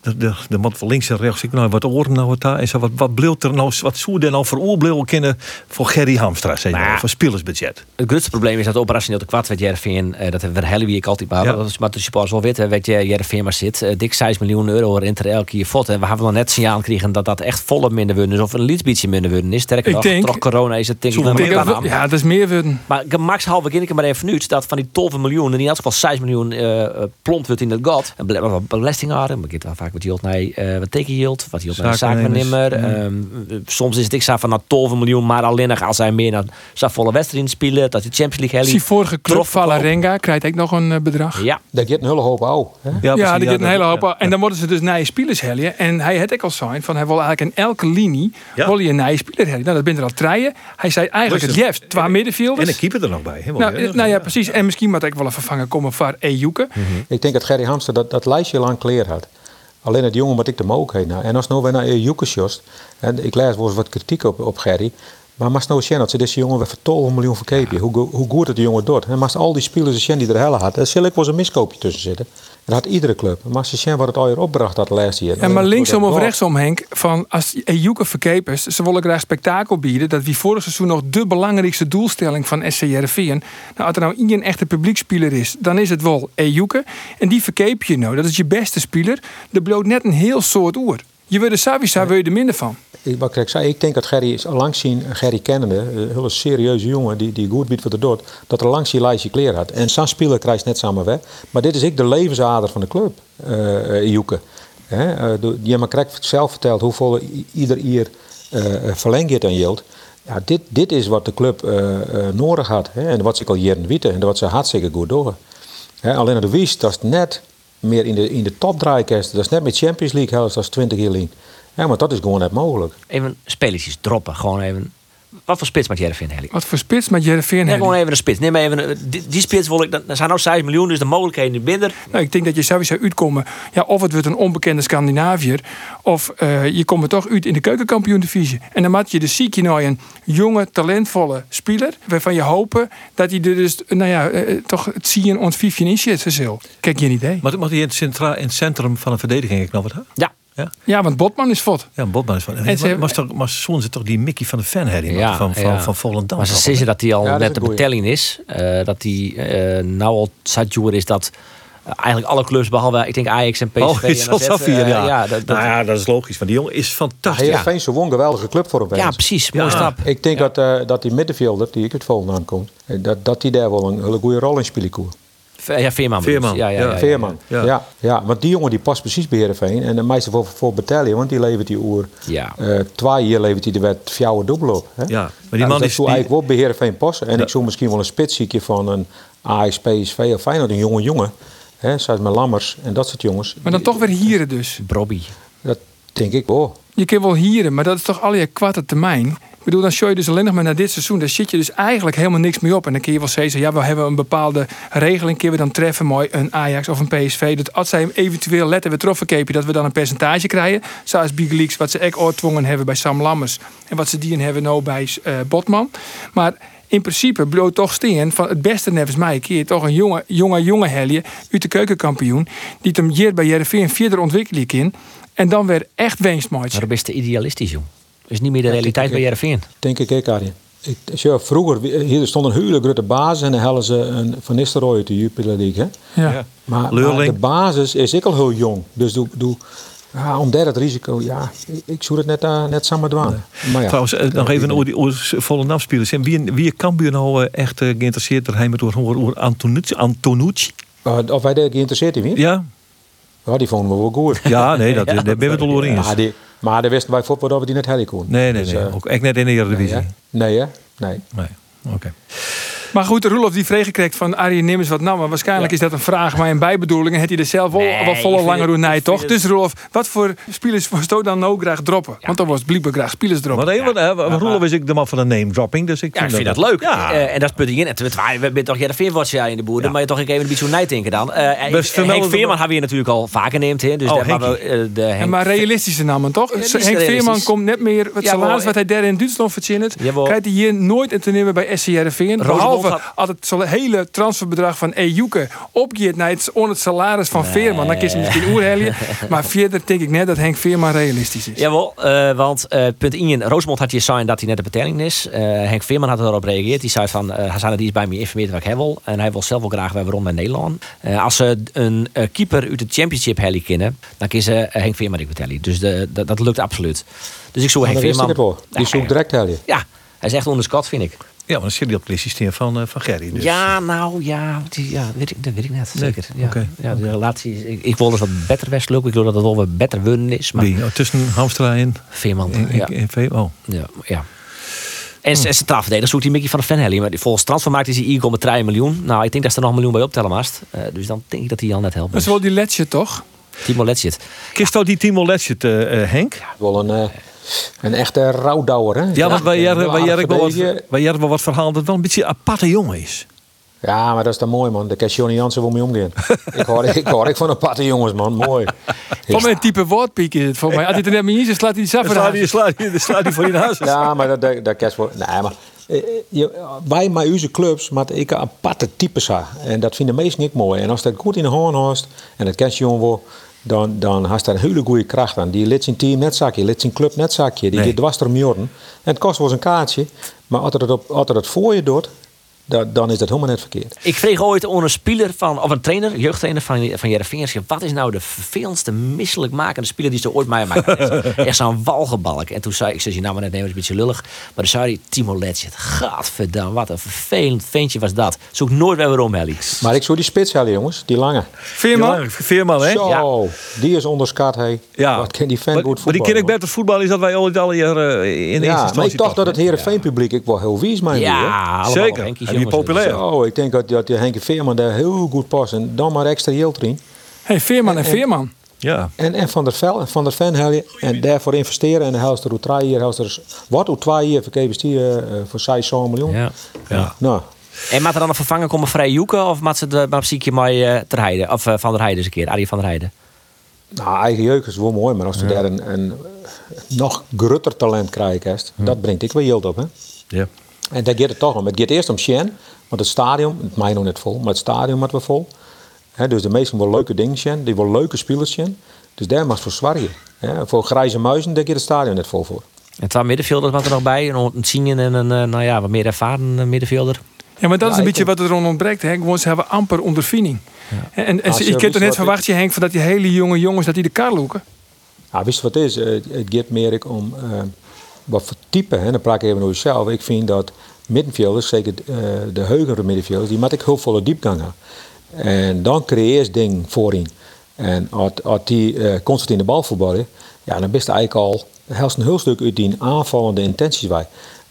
de, de, de man van links en rechts, ik nou wat oren nou wat daar en zo, wat wat bleelt er nou, wat zou er nou voor oorbleuwen kennen voor Gerry Hamstra, zeg maar, voor spelersbudget? Het grootste probleem is dat operationeel de kwart werd Heerenveen, uh, dat hebben we ik altijd maar, ja. dat is maar de supporters al weten, weet je, Heerenveen maar zit, uh, dik zes miljoen euro in ter elke keer fot en we hebben nog net signaal gekregen dat dat echt volle minder worden is of een lied beetje minder worden is. Sterker nog, door corona is het denk ik meer aan. Ja, dat is meer worden. Maar max halve keer ik maar even nu dat van die twaalf miljoen in ieder geval zes miljoen uh, plompt wordt in dat gat. En wat belasting hadden, maar gaat vaak wat hield naar wat teken hield, wat hield naar zaakwaarnemer. Ja. Um, soms is het ik zei van na twaalf miljoen, maar alleen nog als hij meer naar zijn volle wedstrijden spelen, dat de Champions League helft. Die vorige club Valarenga krijgt ook nog een bedrag. Ja, dat gaat een hele hoop ouw. Ja, ja, dat gaat een hele hoop ouw. En dan worden ze dus nieuwe spelers helden. En hij had ik al zijn van hij wil eigenlijk in elke linie. Ja. Wil je een nieuwe speler hebben? Nou, dat bent er al treien. Hij zei eigenlijk het liefst twee middenvelders. En de keeper er nog bij. He, nou, ja, nou ja, precies. En misschien moet ik wel een vervanger komen voor Ejuke. Mm-hmm. Ik denk dat Gerry Hamstra dat, dat lijstje lang kleer had. Alleen het jongen wat ik de mogelijkheid naar. En als nou weer naar Ejuke sjost, en ik lees wel eens wat kritiek op, op Gerry. Maar maar nou zien dat ze deze jongen weer voor twaalf miljoen verkepen. Hoe, hoe goed het de jongen doet. En maar al die spelers die er helle had. Er zal ook wel eens een miskoopje tussen zitten. Dat had iedere club. Maar ze zien wat het al je opbracht dat laatste jaar. En maar linksom of rechtsom, Henk, van als Ejuke verkepen is, ze willen graag spektakel bieden. Dat wie vorig seizoen nog de belangrijkste doelstelling van S C Heerenveen. Nou, als er nou één echte publieksspeler is, dan is het wel Ejuke. En die verkeep je nou. Dat is je beste speler. Er bloot net een heel soort oer. Je wil de Savisa, wil je er minder van? Ik, wat ik, zei, ik denk dat Gerry is langs zien, Gerry kennende, een hele serieuze jongen die, die goed biedt voor de dood, dat er langs die lijstje kleer had. En zo'n speler krijgt net samen weg. Maar dit is ook de levensader van de club, uh, Joeke. Je maar krijgt zelf verteld hoeveel ieder hier uh, verlengt en yield. Ja, dit, dit is wat de club uh, uh, nodig had. Hè? En wat ze al jaren weten en wat ze hartstikke goed doen. Alleen de Wies, dat is net meer in de, in de top draaikast. Dat is net met Champions League helft als twintig jaar lang. Ja, maar dat is gewoon net mogelijk. Even spelletjes droppen, gewoon even. Wat voor spits met Heerenveen, Helly? Wat voor spits met Heerenveen, Helly? Neem gewoon even een spits. Neem even een, die, die spits wil ik. Er zijn nou zes miljoen, dus de mogelijkheden niet minder. Nou, ik denk dat je sowieso uitkomen. Ja, of het wordt een onbekende Scandinaviër, of uh, je komt er toch uit in de Keukenkampioen-divisie. En dan maak je de ziekje naar een jonge, talentvolle speler, waarvan je hopen dat hij er dus, nou ja, uh, toch het zien ontviefje in zit, Cecil. Kijk je een idee. Maar mag hij in het, centra, in het centrum van een verdediging ik nog wat? Hè? Ja. Ja? ja, want Botman is fot. Ja, Botman is fot. En ze, maar ze, maar zo'n zit toch die Mickey van de fan herrie ja, van, van, ja. van Volendam. Maar ze zeggen dat hij al ja, net de betelling is. Uh, dat hij uh, nou al zatjoer is dat uh, eigenlijk alle clubs behalve ik denk Ajax en P S V. Oh, is dat zo vier, uh, ja. ja dat, dat, nou ja, dat is logisch. Want die jongen is fantastisch. Hij heeft zo'n geweldige club voor hem. Ja, precies. Mooie ja. stap. Ik denk ja. dat, uh, dat die middenvelder, die ik het volgende aankomt, dat, dat die daar wel een hele goede rol in spelen koer. Ja, Veerman. Veerman. Ja, ja, ja, ja, Veerman. Ja, ja. Ja, ja, want die jongen die past precies bij Heerenveen. En de meeste voor, voor betalen, want die levert die oer. Ja. Uh, twee jaar levert hij de wet fjouwer dubbel op. Hè? Ja, maar die man nou, dat is die... eigenlijk wel bij Heerenveen passen. En ja. ik zou misschien wel een spitsziekje van een Ajax, P S V of Feyenoord, een jonge jongen. Hè, zoals met Lammers en dat soort jongens. Maar dan die, toch weer hieren dus. Brobby. Dat denk ik wel. Oh. Je kan wel hieren, maar dat is toch al je kwarte termijn. Ik bedoel, dan show je dus alleen nog maar naar dit seizoen. Daar zit je dus eigenlijk helemaal niks meer op. En dan kun je wel zeggen, ja, we hebben een bepaalde regeling. Kunnen we dan treffen, mooi, een Ajax of een P S V. Dat als zij hem eventueel letten we troffen kepen, dat we dan een percentage krijgen. Zoals Big Leaks, wat ze ook oortwongen hebben bij Sam Lammers. En wat ze die hebben nou bij uh, Botman. Maar in principe bloot toch steen van het beste nevens mij. Keer toch een jonge, jonge, jonge helje uit de keukenkampioen. Die het hem jeert bij Heerenveen verder ontwikkeling in. En dan weer echt winstmatch. Maar dat is te idealistisch, jong. Is niet meer de realiteit bij Heerenveen. Denk ik ook, Arjen. Ik, ja, vroeger hier stond een hele grote basis en dan hadden ze een Van Nistelrooy uit de Jupiler League. Ja. Ja. Maar, maar de basis is ik al heel jong. Dus doe, doe, ja, om daar het risico, ja, ik, ik zou het net, uh, net samen dwalen. Nee. Maar ja, trouwens, eh, nog even over die Volendam-spelers. Wie, wie Cambuur nou echt uh, geïnteresseerd zijn met over Antonucci? Antonucci? Uh, of wij daar geïnteresseerd in wie? Ja. Ja, die vonden we wel goed. Ja, nee, dat, ja, daar ben ik het al in. Ja, die, maar daar wisten wij voetbal dat we die net helden konden. Nee, nee, dus, nee. Uh, ook echt net in de Eredivisie. Nee, hè? Nee, hè? Nee. Nee, oké. Okay. Maar goed, Roelof die vreeg gekregen van Arjen neem eens wat nou. Maar waarschijnlijk ja. is dat een vraag, maar in bijbedoeling heeft hij er zelf wel nee, wat volle lange roenij toch? Het... Dus Roelof, wat voor spelers was je dan nou graag droppen? Ja. Want dan was het blijkbaar graag spelers droppen. Maar nee, want, ja. uh, Roelof is ik de man van de name dropping, dus ik vind, ja, ik vind dat, dat leuk. Ja. Uh, en dat is punt in. We bent toch jij de Veerwatcher Arjen de Boer, dan ja. maar je toch even een beetje nijt denken dan. Uh, Henk Veerman hebben we natuurlijk al vaker neemt, hè? Dus oh, we, uh, de Henk... Maar realistische namen toch? Henk Veerman komt net meer het salaris wat hij daar in Duitsland verdient. Krijgt hij hier nooit een toernooi bij S C Heerenveen. Behalve had het hele transferbedrag van Ejuke opgeëerd naar het, on het salaris van nee. Veerman. Dan kun je misschien oerhelien. Maar verder denk ik net dat Henk Veerman realistisch is. Jawel, uh, want uh, punt één. Roosmond had hier sign dat hij net de betelling is. Uh, Henk Veerman had erop gereageerd. Die zei van, uh, Hazana die is bij mij informeerd wat ik heb wil. En hij wil zelf wel graag weer rond met Nederland. Uh, als ze een uh, keeper uit de Championship heli kennen, dan kun ze uh, Henk Veerman die betellen. Dus de, dat, dat lukt absoluut. Dus ik zoek oh, Henk Veerman. Die, nou, die zoekt direct heli. Ja, hij is echt onderschat vind ik. Ja, want dan zit hij op het systeem van, uh, van Gerry. Dus. Ja, nou ja, die, ja weet ik, dat weet ik net. Zeker. Nee, ja. Okay, ja, de okay. relatie, ik, ik wil dus wat beter westlukken. Ik wil dat het wel wat beter winnen is. Maar... Die, oh, tussen Hamstra en Veerman. In, ja. In v- oh. ja, ja. En zijn oh. taalverdediger zoekt hij Mickey van de Venhelly. Maar volgens transfermarkt is hij één komma drie miljoen. Nou, ik denk dat ze er nog een miljoen bij optellen mast. Uh, dus dan denk ik dat hij al net helpt. Dat is wel die Letschert, toch? Timo Letschert. Kist al die Timo Letschert, uh, uh, Henk? Ja, wel een... Uh... Een echte rouwdouwer, hè? Ja, want bij Jerk wel wat verhaal dat wel een beetje een aparte jongen is. Ja, maar dat is dan mooi, man. Daar kan Johnny Jansen wel mee omgaan. ik, hoor, ik hoor ik van aparte jongens, man. Mooi. Voor mijn type woordpiek is het voor mij. Als hij er net mee is, dan slaat hij die saffer aan. Dan slaat hij voor je naast. Ja, maar dat, dat kan je wel... Nee, maar... Je, wij met onze clubs moeten ik een aparte types hebben. En dat vinden meesten niet mooi. En als dat goed in de hand hoort, en dat kan je jongen wel... Dan, dan had hij een hele goede kracht aan. Die lid zijn team net zakje, lid zijn club net zakje. Die nee. dwars er mjorden. En het kost wel eens een kaartje. Maar als het, op, als het voor je doet, dat, dan is dat helemaal net verkeerd. Ik kreeg ooit onder een speler van, of een trainer, jeugdtrainer van, van Heerenveen. Wat is nou de vervelendste, misselijkmakende speler die ze ooit mij maakt? Echt zo'n walgebalk. En toen zei ik, zei, nou maar net neem, dat is een beetje lullig. Maar dan zei hij, Timo Letschert. Gadverdamme, wat een vervelend ventje was dat. Zoek nooit weer weer om, Helly. Maar ik zou die spits halen, jongens. Die lange. Veerman? Veerman, hè? Zo, ja. Die is onderschat, hé. Ja. Wat kan die fan maar, goed voetballen? Maar die ken ik beter voetbal is dat wij ooit al hier uh, in ja, eerste instantie... Ik dacht dat het Heerenveen publiek ik wel heel wies mijn ja, weer, zeker. Henkie, die populair. Oh, ik denk dat, dat Henk Veerman daar heel goed past. En dan maar extra heel erin. Hey, Veerman en, en Veerman. Ja. En, en Van der Vel en Van der Ven hel je. En daarvoor investeren. En dan helst er hoe twee jaar. Wat hoe twee jaar verkeerd die uh, voor zes miljoen. Ja. ja. Nou. En maakt er dan een vervanger komen vrij Joeken? Of maakt ze de ziekje maar uh, ter Heide? Of uh, Van der Heide eens een keer. Arie van der Heide. Nou, eigen jeugd is wel mooi. Maar als je ja. daar een, een nog groter talent krijgt. Hm. Dat brengt ik weer yield op. Hè? Ja. En daar gaat het toch om. Het gaat eerst om Sjen, want het stadion, het mij nog net vol, maar het stadion wordt wel vol. He, dus de meesten willen leuke dingen Sjen, die willen leuke spelers Sjen. Dus daar mag het voor zwarje. Voor grijze muizen, daar gaat het stadion net vol voor. En twee middenvelders wat er nog bij, een Sjen en een nou ja, wat meer ervaren middenvelder. Ja, maar dat is een ja, beetje wat er rond ontbreekt, Henk. Want ze hebben amper ondervinding. Ja. En, en je kunt er net verwacht, Henk, van dat die hele jonge jongens dat die de kar loeken. Ja, wist je wat het is? Het gaat meer om... Uh, Wat voor type, hè? Dan praat ik even over jezelf. Ik vind dat middenvelders, zeker uh, de heugere middenvelders, die moeten heel volle diepgang gaan. En dan creëer je ding voorin. En als die uh, constant in de bal voetballen, ja, dan best eigenlijk al helst een heel stuk uit die aanvallende intenties bij.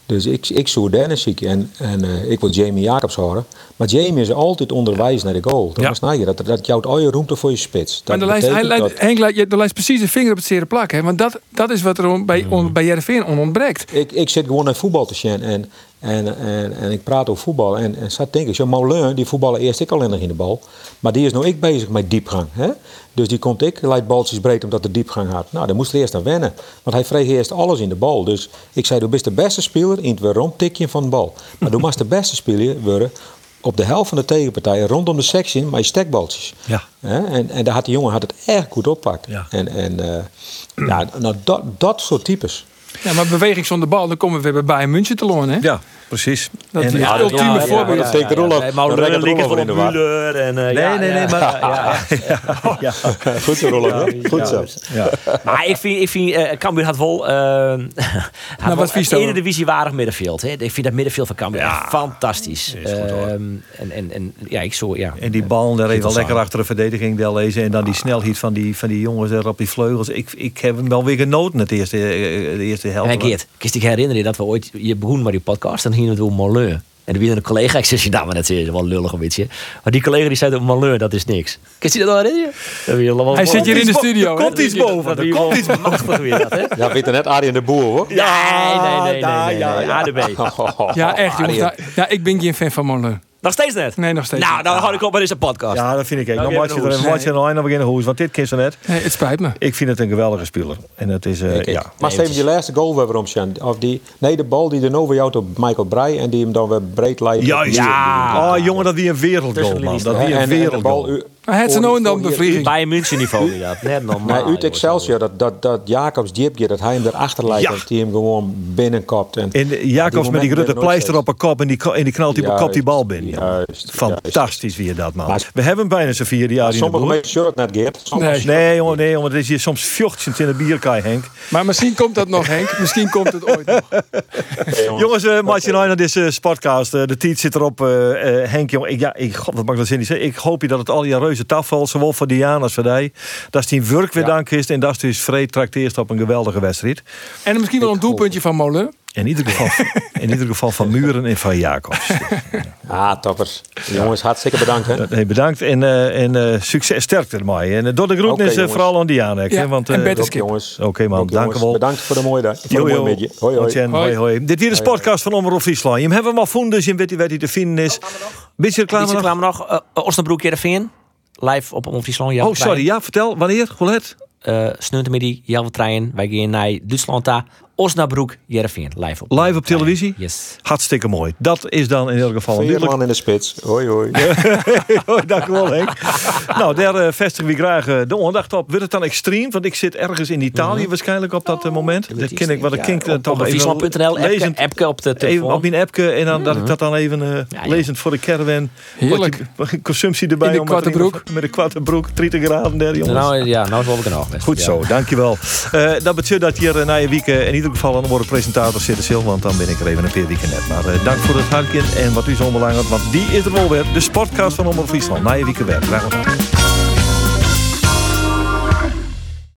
Dus ik, ik zoek Dennis en, en uh, ik wil Jamie Jacobs horen. Maar Jamie is altijd onderwijs naar de goal. Dat, ja. was nou, dat, dat jouwt al je ruimte voor je spits. Dat maar de lijst, dat... Henk, de lijst precies de vinger op het zere plak. Hè? Want dat, dat is wat er bij, on, bij Heerenveen onontbreekt. Ik, ik zit gewoon naar voetbal te zien. En, en, en, en ik praat over voetbal. En, en zat denk ik, zo'n Moulin, die voetballen eerst ik alleen nog in de bal. Maar die is nou ik bezig met diepgang. Hè? Dus die komt ik, leidt baltjes breed omdat de diepgang had. Nou, daar moest hij eerst aan wennen. Want hij vreeg eerst alles in de bal. Dus ik zei, je bent de beste speler in het rondtikje van de bal. Maar je mag de beste speler worden op de helft van de tegenpartij rondom de sectie met je stekbaltjes. Ja. En, en daar had die jongen had het echt goed oppakt. Ja. En, en uh, ja, nou, dat, dat soort types. Ja, maar beweging zonder bal, dan komen we weer bij Bayern München te lonen, hè? Ja, precies. Dat is het ultieme voorbeeld. Dat steekt Roel op. Mauleur linkt van Müller en... Uh, nee, ja, nee, nee, ja, maar... Ja, ja, ja. Ja. Goed zo, Roel. Ja, goed zo. Ja. Ja. Maar ik vind... Ik vind uh, Cambuur had wel... Uh, had nou, wel het Eredivisie waardig middenveld. Hè? Ik vind dat middenveld van Cambuur ja. fantastisch. Is goed, hoor. Um, en, en, en, ja, ik zo, ja. en die bal, daar even wel lekker achter de verdediging wel lezen. En dan die snelheid van die, van die jongens daar op die vleugels. Ik, ik heb hem wel weer genoten, het eerste... De eerste En Geert, ik herinner je dat we ooit je begon met die podcast en hier naartoe Moulin. En toen bieden een collega, ik zeg, nou, maar dat is wel lullig een beetje. Maar die collega die zei, Malheur, dat is niks. Kun je dat nou herinneren? Hij boven. Zit hier in de studio. Er komt iets boven. Er komt iets boven. Weer dat, hè? Ja, weet je net, Arjen de Boer, hoor. Ja, nee, nee, nee. nee, ja, nee, ja, nee. Ja. A D B. Oh, ja, echt, jongens. Ja, ik ben geen fan van Moulin. Nog steeds net? Nee, nog steeds Nou, dan hou ik op bij deze podcast. Ja, dat vind ik. Dan word je er een nog in de hoes. Want dit keer zo net. Nee, het spijt me. Ik vind het een geweldige speler. En dat is, uh, ja. Maar Steven, je laatste goal weer omschijn. Of die, nee, de bal die er nou weer jou op Michael Breij en die hem dan weer breed leidt. Juist. Ja. Oh, jongen, dat die een wereldgoal, man. Dat die een wereldgoal. Maar het is nou en dan bevlieging. Bayern München niveau. Ja, net normaal. Uit Excelsior, dat, dat, dat Jacobs diepje, dat hij hem erachter leidt. Ja. Dat hij hem gewoon binnenkopt. En, en Jacobs met die grote pleister op een kop en die, en die knalt die, kop die bal binnen. Juist, fantastisch juist. Weer dat, man. Maar, we hebben bijna zo'n vier die Arjen de Boer. Sommige shirt net geeft. Nee, nee, jongen, nee, jongen. Het is hier soms vjochtend in de bierkaai, Henk. Maar misschien komt dat nog, Henk. Misschien komt het ooit nog. Hey, jongens, jongens uh, Martje Leijnen, okay. Dit is uh, Sportcast. Uh, de tijd zit erop. Uh, uh, Henk, jongen, ik, ja, ik, god, wat mag ik dat zin niet zeggen. Ik hoop je dat het al die reuze tafel, zowel voor Diana als voor die, dat die werk weer ja. dank is en dat is Vreed trakteert op een geweldige wedstrijd. En misschien wel een ik doelpuntje hoop. Van Moulin. In ieder geval, in ieder geval van Muren en van Jacobs. Ah, toppers. Jongens, hartstikke bedankt. Hè? Nee, bedankt en, uh, en uh, succes, sterkte ermee. En uh, door de groeten is okay, vooral aan Diana. Ja, want, uh, en Bert is kip. Oké okay, man, okay, dank wel. Bedankt voor de mooie dag. Yo, yo. Hoi, hoi. Hoi. Hoi, hoi. Dit hier is de podcast van Omrop Fryslân. Je hem hebben we al vonden, dus je weet waar hij te vinden is. Beetje reclame nog. Beetje nog. Uh, Osnabrück Heerenveen. Live op Omrop Fryslân. Ja, oh, sorry. Ja, vertel. Wanneer? Goelet. Uh, Sneutemiddag, Jelvertrein. Wij gaan naar Duitsland daar. Osnabrück, Heerenveen, live op. Live op televisie? Yes. Hartstikke mooi. Dat is dan in ieder geval... Veerman in de spits. Hoi, hoi. Hoi, dankjewel, Henk. Nou, daar uh, vestigen we graag uh, de aandacht op. Wordt het dan extreem? Want ik zit ergens in Italië mm-hmm. waarschijnlijk op dat uh, moment. Oh, dat ken ik, wat ik kink. Op, op Friesland punt n l, appke op de telefoon. Even op mijn appke. En dan mm-hmm. dat ik dat dan even uh, ja, ja. lezend voor de caravan. Heerlijk. Je, consumptie erbij. In de kwarte broek. Met een kwarte broek, dertig graden daar, jongens. Nou, ja, nou is wel bekend. Goed zo, ja. Dankjewel. Uh, dat betekent dat hier uh, na je week... Uh, in ieder geval aan de presentator zitten zil, want dan ben ik er even een paar weken net. Maar uh, dank voor het hartje en wat u zo belangrijk, want die is er wel weer. De sportcast van Omrop Fryslân. Na je weekend weer. Graag gedaan.